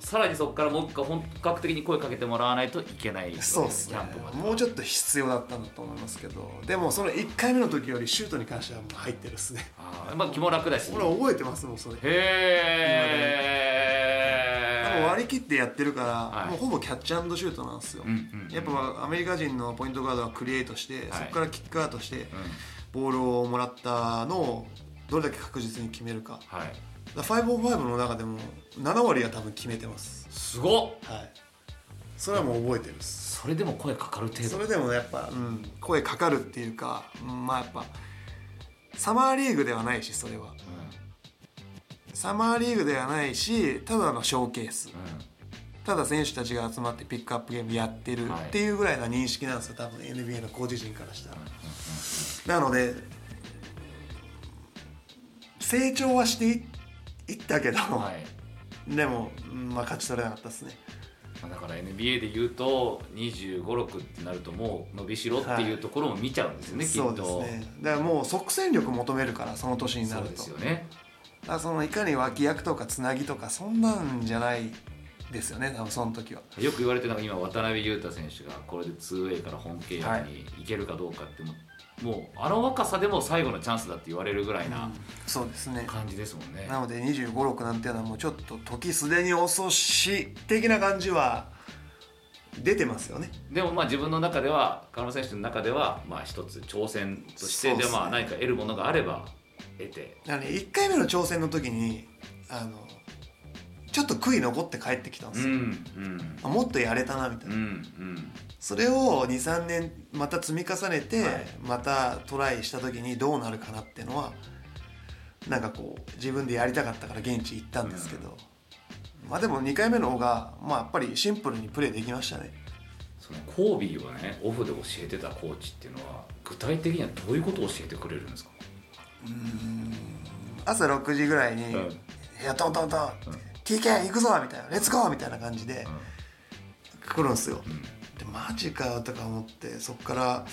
さらにそこからもう一回本格的に声かけてもらわないといけない、ね、そうですね、もうちょっと必要だったんだと思いますけど、でもそのいっかいめの時よりシュートに関してはもう入ってるっすね。あ、まあ、気も楽だし、俺覚えてますもんそれ。へー、でも割り切ってやってるから、はい、もうほぼキャッチ&シュートなんですよ、うんうんうん、やっぱアメリカ人のポイントガードはクリエイトして、はい、そこからキックアウトして、うん、ボールをもらったのをどれだけ確実に決めるか、はい、ごオンごの中でもななわりは多分決めてます。すごっ、はい、それはもう覚えてるっす。それでも声かかる程度、それでもね、やっぱ、うん、声かかるっていうか、まあやっぱサマーリーグではないし、それは、うん、サマーリーグではないし、ただのショーケース、うん、ただ選手たちが集まってピックアップゲームやってるっていうぐらいな認識なんですよ、多分 エヌビーエー のコーチ陣からしたら、うんうんうん、なので成長はしていって行ったけど、はい、でも、まあ、勝ち取れなかったですね。だから エヌビーエー で言うとにじゅうご、ろくってなるともう伸びしろっていうところも見ちゃうんですよね、はい、きっと。そうですね、だからもう即戦力求めるから、その年になると。そうですよね。だからそのいかに脇役とかつなぎとかそんなんじゃないですよね、多分その時は。よく言われてなんか今渡辺雄太選手がこれで ツーウェイ から本契約に行けるかどうかって、はい、もうあの若さでも最後のチャンスだって言われるぐらいな感じですもんね、うん、そうですね。なのでにじゅうご、ろくなんていうのはもうちょっと時すでに遅し的な感じは出てますよね。でもまあ自分の中では河村選手の中ではまあ一つ挑戦としてでまあ何か得るものがあれば得て、だからね、いっかいめの挑戦の時にあのちょっと悔い残って帰ってきたんですよ、うんうん、もっとやれたなみたいな、うんうん、それを に,さん 年また積み重ねて、はい、またトライした時にどうなるかなっていうのはなんかこう自分でやりたかったから現地行ったんですけど、うんまあ、でもにかいめの方が、まあ、やっぱりシンプルにプレーできましたね。そのコービーはねオフで教えてたコーチっていうのは具体的にはどういうことを教えてくれるんですか。うーん朝ろくじぐらいに、うん、いやトントントン、うん、ティーケー 行くぞみたいなレッツゴーみたいな感じで来るんですよ、うん、でマジかよとか思ってそっから、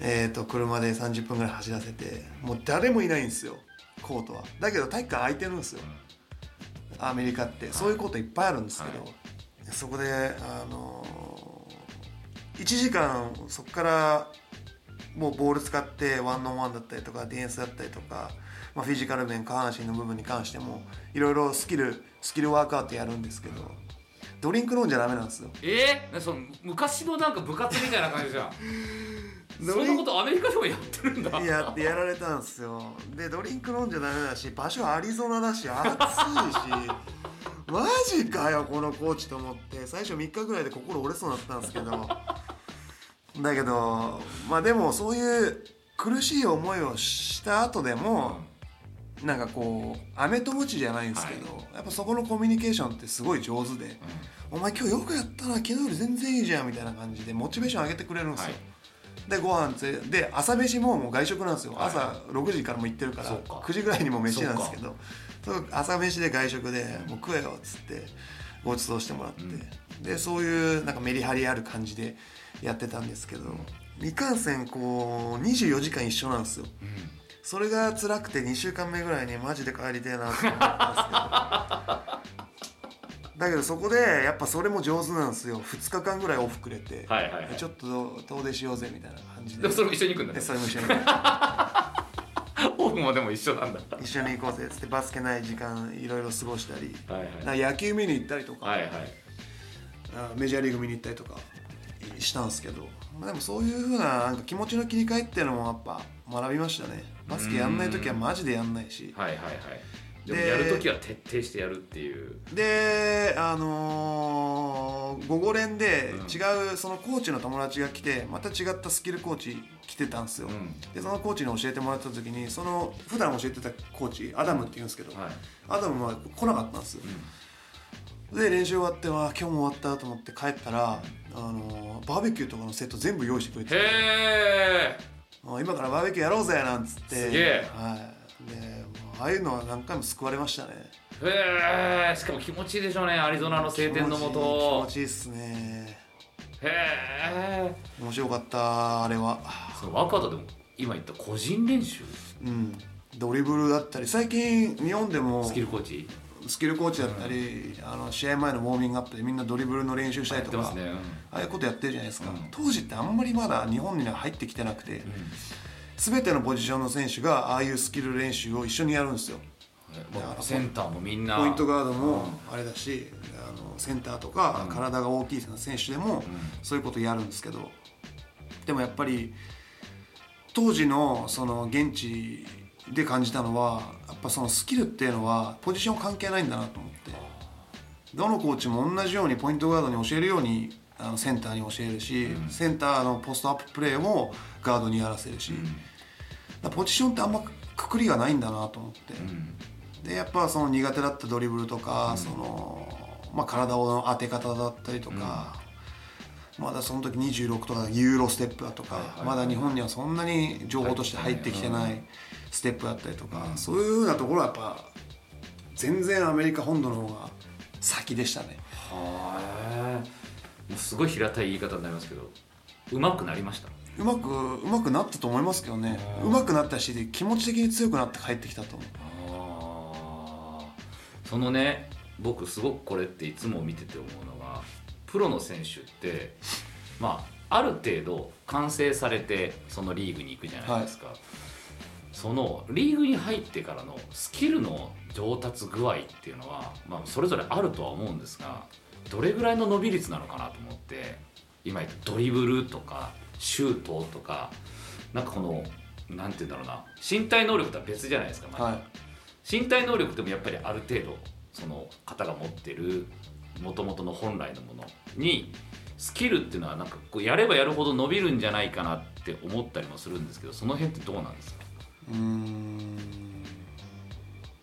えー、と車でさんじゅっぷんぐらい走らせてもう誰もいないんですよコートは。だけど体育館空いてるんですよ、うんアメリカってそういうこといっぱいあるんですけど、はいはい、そこであのいちじかんそこからもうボール使ってワンオンワンだったりとかディフェンスだったりとか、まあ、フィジカル面下半身の部分に関してもいろいろスキルスキルワークアウトやるんですけどドリンク飲んじゃダメなんですよ。えー、その昔のなんか部活みたいな感じじゃんそんなことアメリカでもやってるんだ。やってやられたんですよ。でドリンク飲んじゃダメだし場所アリゾナだし暑いしマジかよこのコーチと思って最初みっかぐらいで心折れそうになったんですけどだけどまあでもそういう苦しい思いをした後でもなんかこう飴とムチじゃないんですけど、はい、やっぱそこのコミュニケーションってすごい上手で、うん、お前今日よくやったな昨日より全然いいじゃんみたいな感じでモチベーション上げてくれるんですよ、はいでご飯ついで朝飯ももう外食なんですよ、はい、朝ろくじからも行ってるからくじぐらいにも飯なんですけど朝飯で外食でもう食えよっつってご馳走してもらって、うん、でそういうなんかメリハリある感じでやってたんですけどいかんせんこうにじゅうよじかん一緒なんですよ、うん、それが辛くてにしゅうかんめぐらいにマジで帰りたいなって思ったんですけどだけどそこでやっぱそれも上手なんですよ。ふつかかんぐらいオフくれて、はいはいはい、ちょっと遠出しようぜみたいな感じで。でもそれも一緒に行くんだね。それも一緒に行くオフもでも一緒なんだ。一緒に行こうぜっつってバスケない時間いろいろ過ごしたり、はいはい、野球見に行ったりとか、はいはい、メジャーリーグ見に行ったりとかしたんですけど、まあ、でもそういう風 な, なんか気持ちの切り替えっていうのもやっぱ学びましたね。バスケやんないときはマジでやんないし、はいはいはいでもやるときは徹底してやるっていうで、あのー、ごご連で違うそのコーチの友達が来てまた違ったスキルコーチ来てたんですよ、うん、でそのコーチに教えてもらったときにその普段教えてたコーチアダムっていうんですけど、はい、アダムは来なかったんですよ、うん、で練習終わっては今日も終わったと思って帰ったら、あのー、バーベキューとかのセット全部用意してくれてへー今からバーベキューやろうぜなんつってすげえ、はい、でああいうのは何回も救われましたね。へえ、しかも気持ちいいでしょうね。アリゾナの晴天の下気持ちいいっすね。へえ、面白かったあれは。そのワークアウトでも今言った個人練習、うん、ドリブルだったり最近日本でもスキルコーチスキルコーチだったり、うん、あの試合前のウォーミングアップでみんなドリブルの練習したりとか、やってますね、うん、ああいうことやってるじゃないですか、うん、当時ってあんまりまだ日本には入ってきてなくて、うん全てのポジションの選手がああいうスキル練習を一緒にやるんですよ。センターもみんなポイントガードもあれだし、うん、あのセンターとか体が大きい選手でもそういうことやるんですけど、うん、でもやっぱり当時のその現地で感じたのはやっぱそのスキルっていうのはポジション関係ないんだなと思って、どのコーチも同じようにポイントガードに教えるようにあのセンターに教えるし、うん、センターのポストアッププレーもガードにやらせるし、うん、だポジションってあんまくくりがないんだなと思って、うん、でやっぱその苦手だったドリブルとか、うんそのまあ、体の当て方だったりとか、うん、まだその時にじゅうろくとかユーロステップだとか、はいはいはい、まだ日本にはそんなに情報として入ってきてないステップだったりとか、うん、そういう風なところはやっぱ全然アメリカ本土の方が先でしたね。はーすごい平たい言い方になりますけど、上手くなりました。上手く上手くなったと思いますけどね。上手くなったし、気持ち的に強くなって帰ってきたと思う。ああ、そのね、僕すごくこれっていつも見てて思うのが、プロの選手って、まあ、ある程度完成されてそのリーグに行くじゃないですか、はい、そのリーグに入ってからのスキルの上達具合っていうのは、まあ、それぞれあるとは思うんですが、どれぐらいの伸び率なのかなと思って、今言ったドリブルとかシュートとか、なんかこのなんて言うんだろうな、身体能力とは別じゃないですか、はい、身体能力でもやっぱりある程度その方が持ってる元々の本来のものにスキルっていうのはなんかこうやればやるほど伸びるんじゃないかなって思ったりもするんですけど、その辺ってどうなんですか？うーん、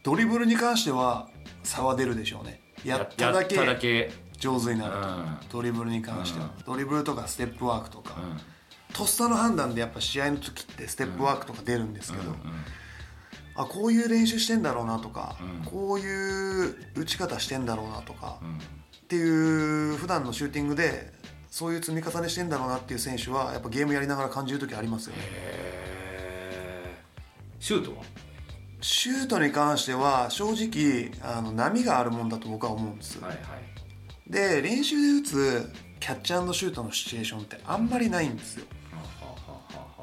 ドリブルに関しては差は出るでしょうね。やっただけ上手になると、うん、ドリブルに関しては、うん、ドリブルとかステップワークとか、うん、とっさの判断でやっぱ試合の時ってステップワークとか出るんですけど、うんうんうん、あ、こういう練習してんだろうなとか、うん、こういう打ち方してんだろうなとか、うん、っていう普段のシューティングでそういう積み重ねしてんだろうなっていう選手はやっぱゲームやりながら感じる時ありますよね。へー。シュートは？シュートに関しては正直あの波があるもんだと僕は思うんです、はいはい、で練習で打つキャッチ&シュートのシチュエーションってあんまりないんですよ。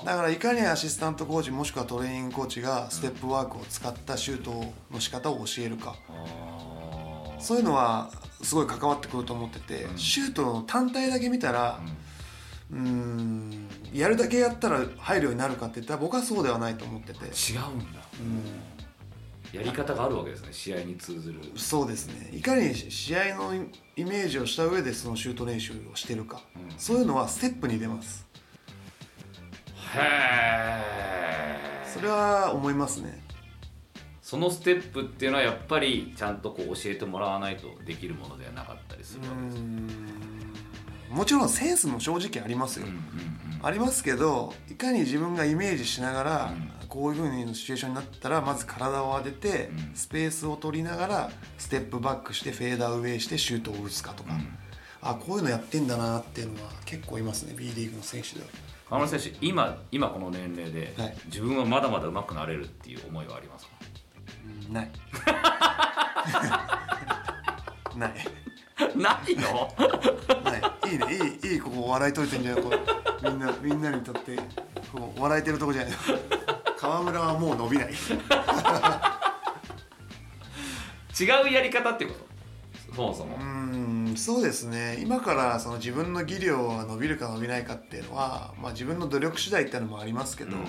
だからいかにアシスタントコーチもしくはトレーニングコーチがステップワークを使ったシュートの仕方を教えるか、うん、そういうのはすごい関わってくると思ってて、うん、シュートの単体だけ見たら、うん、うーんやるだけやったら入るようになるかって言ったら僕はそうではないと思ってて、違うんだ、うん、やり方があるわけですね、試合に通ずる。そうですね、いかに試合のイメージをした上でそのシュート練習をしてるか、うん、そういうのはステップに出ます。へー、それは思いますね。そのステップっていうのはやっぱりちゃんとこう教えてもらわないとできるものではなかったりするわけです。うん、もちろんセンスも正直ありますよ、うんうんうん、ありますけど、いかに自分がイメージしながら、うん、こういう風にシチュエーションになったらまず体を当てて、うん、スペースを取りながらステップバックしてフェーダーウェイしてシュートを打つかとか、うん、あ、こういうのやってんだなっていうのは結構いますね、 B リーグの選手では。河村選手、今、今この年齢で、はい、自分はまだまだ上手くなれるっていう思いはありますか？ないないないのない、いいね、いい、いい、ここ笑いといてんじゃない、こうみんな、みんなにとってこう笑えてるとこじゃない河村はもう伸びない違うやり方ってこと？そもそもうーん、そうですね、今からその自分の技量が伸びるか伸びないかっていうのは、まあ、自分の努力次第っていうのもありますけど、うん、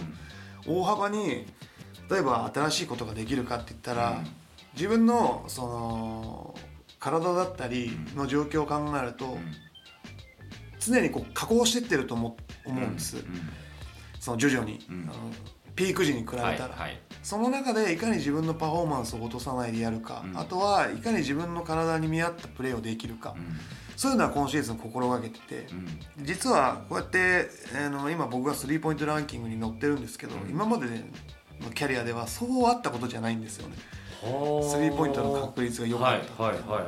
大幅に例えば新しいことができるかっていったら、うん、自分のその体だったりの状況を考えると、うん、常にこう加工していってると思うんです、うんうん、その徐々に、うん、あのピーク時に比べたら、はいはい、その中でいかに自分のパフォーマンスを落とさないでやるか、うん、あとはいかに自分の体に見合ったプレーをできるか、うん、そういうのは今シーズン心がけてて、うん、実はこうやって、えー、の今僕がスリーポイントランキングに載ってるんですけど、うん、今までのキャリアではそうあったことじゃないんですよね、うん、スリーポイントの確率が良かった、はいはいはいはい、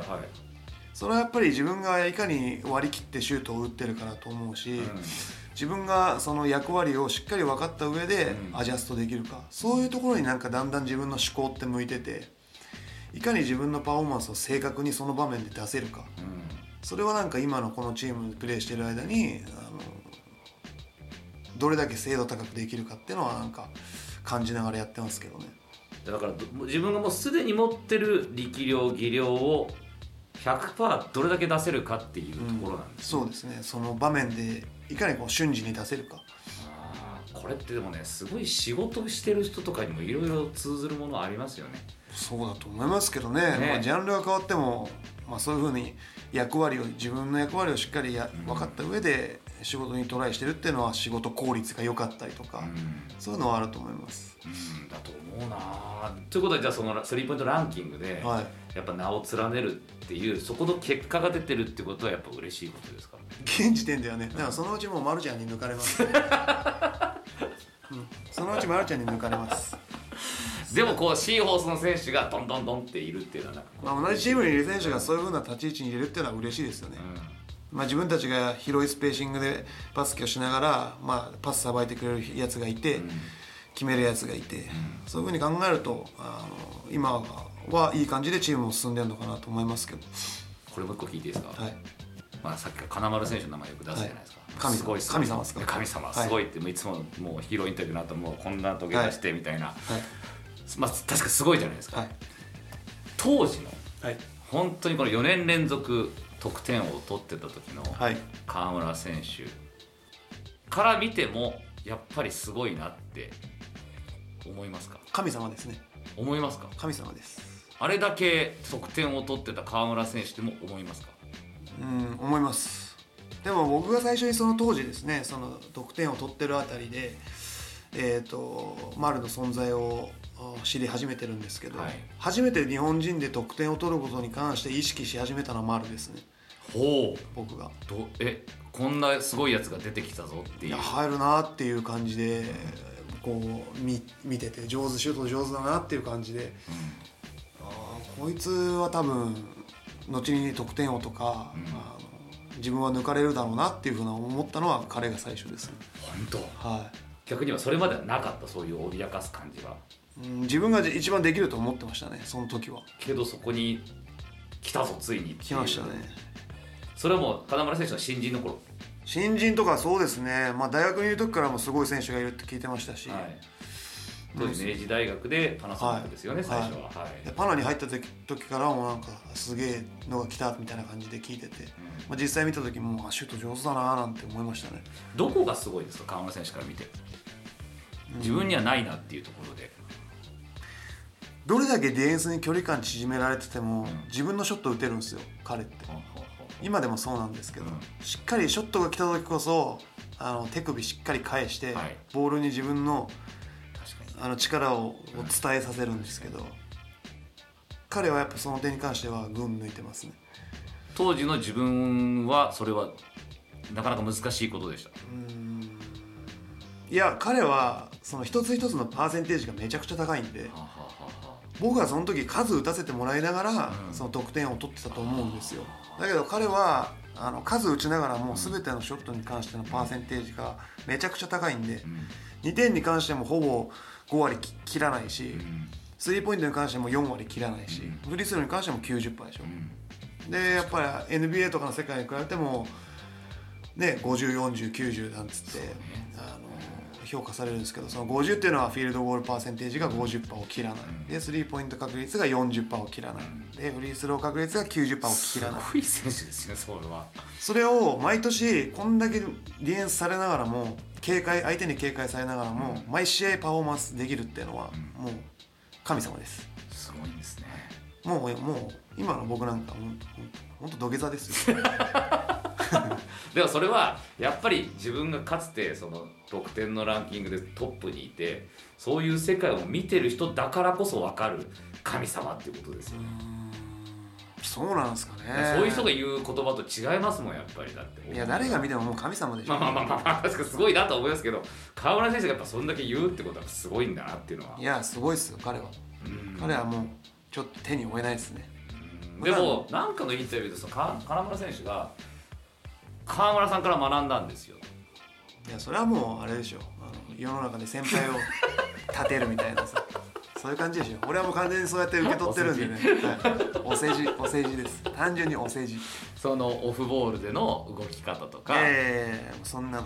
それはやっぱり自分がいかに割り切ってシュートを打ってるからと思うし、うん、自分がその役割をしっかり分かった上でアジャストできるか、うん、そういうところになんかだんだん自分の思考って向いてて、いかに自分のパフォーマンスを正確にその場面で出せるか、うん、それはなんか今のこのチームでプレーしてる間にあのどれだけ精度高くできるかっていうのはなんか感じながらやってますけどね。だから自分がもうすでに持ってる力量技量を ひゃくパーセント どれだけ出せるかっていうところなんですね、うん、そうですね、その場面でいかにこう瞬時に出せるか。あ、これってでもね、すごい仕事してる人とかにもいろいろ通ずるものありますよね。そうだと思いますけど ね, ね、まあ、ジャンルが変わっても、まあ、そういうふうに役割を自分の役割をしっかりや分かった上で仕事にトライしてるっていうのは仕事効率が良かったりとか、うん、そういうのはあると思います、うん、だと思うな。ということはじゃあそのスリーポイントランキングで、はい、やっぱ名を連ねるっていうそこの結果が出てるってことはやっぱ嬉しいことですか？現時点ではね、だからそのうちもうマルちゃんに抜かれます、ねうん、そのうちマルちゃんに抜かれますでもこうシーホースの選手がどんどんどんっているっていうのはなんかう、まあ、同じチームにいる選手がそういう風な立ち位置にいれるっていうのは嬉しいですよね、うん、まあ、自分たちが広いスペーシングでバスケをしながら、まあ、パスさばいてくれるやつがいて、うん、決めるやつがいて、うん、そういう風に考えるとあの今ははいい感じでチームも進んでるのかなと思いますけど。これもう一個聞いていいですか、はい、まあ、さっきから金丸選手の名前よく出すじゃないですか、はい、神様すごいす神様ですか神様すごいって、はい、いつももうヒーローインタビューの後もうこんな時出してみたいな、はいはい、まあ、確かすごいじゃないですか、はい、当時の、はい、本当にこのよねん連続得点を取ってた時の河村選手から見てもやっぱりすごいなって思いますか？神様ですね。思いますか？神様です。あれだけ得点を取ってた河村選手でも思いますか？うん、思います。でも僕が最初にその当時ですね、その得点を取ってるあたりで、えーと、丸の存在を知り始めてるんですけど、はい、初めて日本人で得点を取ることに関して意識し始めたのは丸ですね。ほう。僕がどえこんなすごいやつが出てきたぞっていう、いや入るなっていう感じで、うん、こう 見, 見てて上手シュート上手だなっていう感じで、うん、あこいつは多分後に得点王とか、うん、あの自分は抜かれるだろうなっていうふうな思ったのは彼が最初ですね。本当、はい、逆にはそれまではなかった、そういう脅かす感じは。自分が一番できると思ってましたね、その時は。けどそこに来たぞついに。来ましたね。それはもう金村選手の新人の頃。新人とかそうですね、まあ、大学にいる時からもすごい選手がいるって聞いてましたし、はい、当時明治大学でパナソニックですよね、はい、最初は、はいはい、でパナに入った時からもなんかすげえのが来たみたいな感じで聞いてて、うん、まあ、実際見た時もシュート上手だななんて思いましたね。どこがすごいですか金村選手から見て、自分にはないなっていうところで、うん、どれだけディフェンスに距離感縮められてても自分のショット打てるんですよ彼って。今でもそうなんですけど、しっかりショットが来た時こそあの手首しっかり返してボールに自分のあの力を伝えさせるんですけど、彼はやっぱその点に関しては群抜いてますね。当時の自分はそれはなかなか難しいことでした？うーん、いや彼はその一つ一つのパーセンテージがめちゃくちゃ高いんで、僕はその時数打たせてもらいながらその得点を取ってたと思うんですよ。だけど彼はあの数打ちながらもう全てのショットに関してのパーセンテージがめちゃくちゃ高いんで、にてんに関してもほぼご割切らないし、スリーポイントに関してもよん割切らないし、フリースローに関しても きゅうじゅっパーセント でしょ。でやっぱり エヌビーエー とかの世界に比べてもねごじゅう、よんじゅう、きゅうじゅうなんつってあの評価されるんですけど、そのごじゅうっていうのはフィールドゴールパーセンテージが ごじゅっパーセント を切らないで、スリーポイント確率が よんじゅっパーセント を切らないで、フリースロー確率が きゅうじゅっパーセント を切らない。すごい選手ですねそれは。それを毎年こんだけディフェンスされながらも警戒相手に警戒されながらも毎試合パフォーマンスできるっていうのはもう神様です。すごいですね。もう、もう今の僕なんか本当土下座ですよでもそれはやっぱり自分がかつてその得点のランキングでトップにいて、そういう世界を見てる人だからこそ分かる神様っていうことですよね。うそうなんですかね。そういう人が言う言葉と違いますもんやっぱり。だっていや誰が見てももう神様でしょ。まあまあまあまあ確かすごいなと思いますけど、河村選手がやっぱそんだけ言うってことはすごいんだなっていうのは。いやすごいっすよ彼は。うん彼はもうちょっと手に負えないですね。でもなんかのインタビューでその金村選手が河村さんから学んだんですよ。いやそれはもうあれでしょ、あの世の中で先輩を立てるみたいなさそういう感じでしょ。俺はもう完全にそうやって受け取ってるんでねお世辞、はい、お世辞です単純にお世辞。そのオフボールでの動き方とか、えー、そんな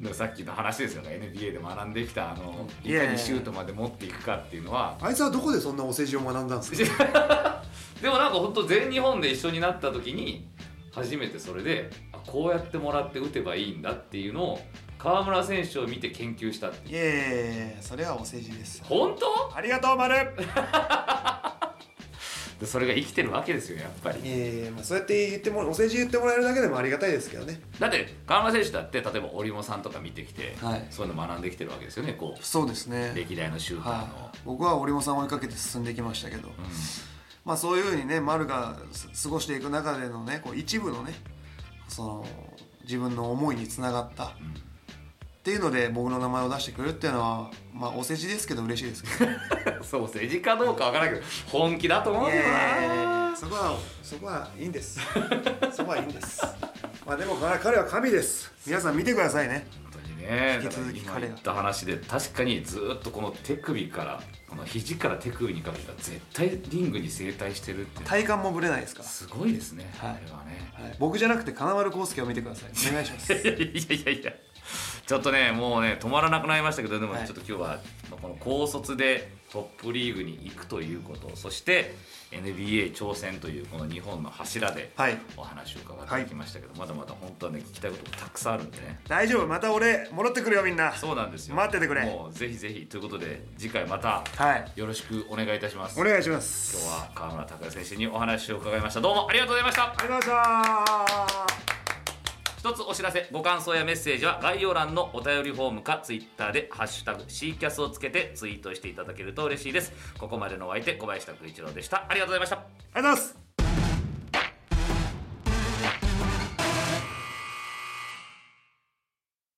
のはさっきの話ですよね。 エヌビーエー で学んできたあのいかにシュートまで持っていくかっていうのは。あいつはどこでそんなお世辞を学んだんですかでもなんか本当全日本で一緒になった時に初めてそれでこうやってもらって打てばいいんだっていうのを河村選手を見て研究したっていう。いやいやいやいやそれはお世辞です。本当？ありがとう丸でそれが生きてるわけですよやっぱり。いやいや、まあ、そうやって言ってもお世辞言ってもらえるだけでもありがたいですけどね。だって河村選手だって例えば折茂さんとか見てきて、はい、そういうの学んできてるわけですよね。こうそうですね歴代のシューターの、はい、僕は折茂さんを追いかけて進んできましたけど、うんまあ、そういう風にね丸が過ごしていく中でのねこう一部のねその自分の思いにつながった、うん、っていうので僕の名前を出してくるっていうのはまあお世辞ですけど嬉しいですけどそうお世辞かどうかわからないけど本気だと思うんだよな。そこはそこはいいんですそこはいいんですまあでも彼は神です。皆さん見てくださいね。本当にねね、引き続き彼が言った話で確かにずっとこの手首からこの肘から手首にかけた絶対リングに正対してるって、体幹もぶれないですからすごいですね、はい、あれはね、はい、僕じゃなくて金丸康介を見てください、お願いします。いやいやいやちょっとねもうね止まらなくなりましたけど、でもちょっと今日はこの高卒でトップリーグに行くということ、そして エヌビーエー 挑戦というこの日本の柱でお話を伺ってきましたけど、はい、まだまだ本当はね聞きたいこともたくさんあるんでね、大丈夫、また俺戻ってくるよ、みんなそうなんですよ、待っててくれ、もうぜひぜひということで次回またよろしくお願いいたします。お願いします。今日は河村拓哉選手にお話を伺いました。どうもありがとうございました。ありがとうございました。一つお知らせ、ご感想やメッセージは概要欄のお便りフォームかツイッターでハッシュタグ C キャスをつけてツイートしていただけると嬉しいです。ここまでのお相手、小林拓一郎でした。ありがとうございました。ありがとうございます。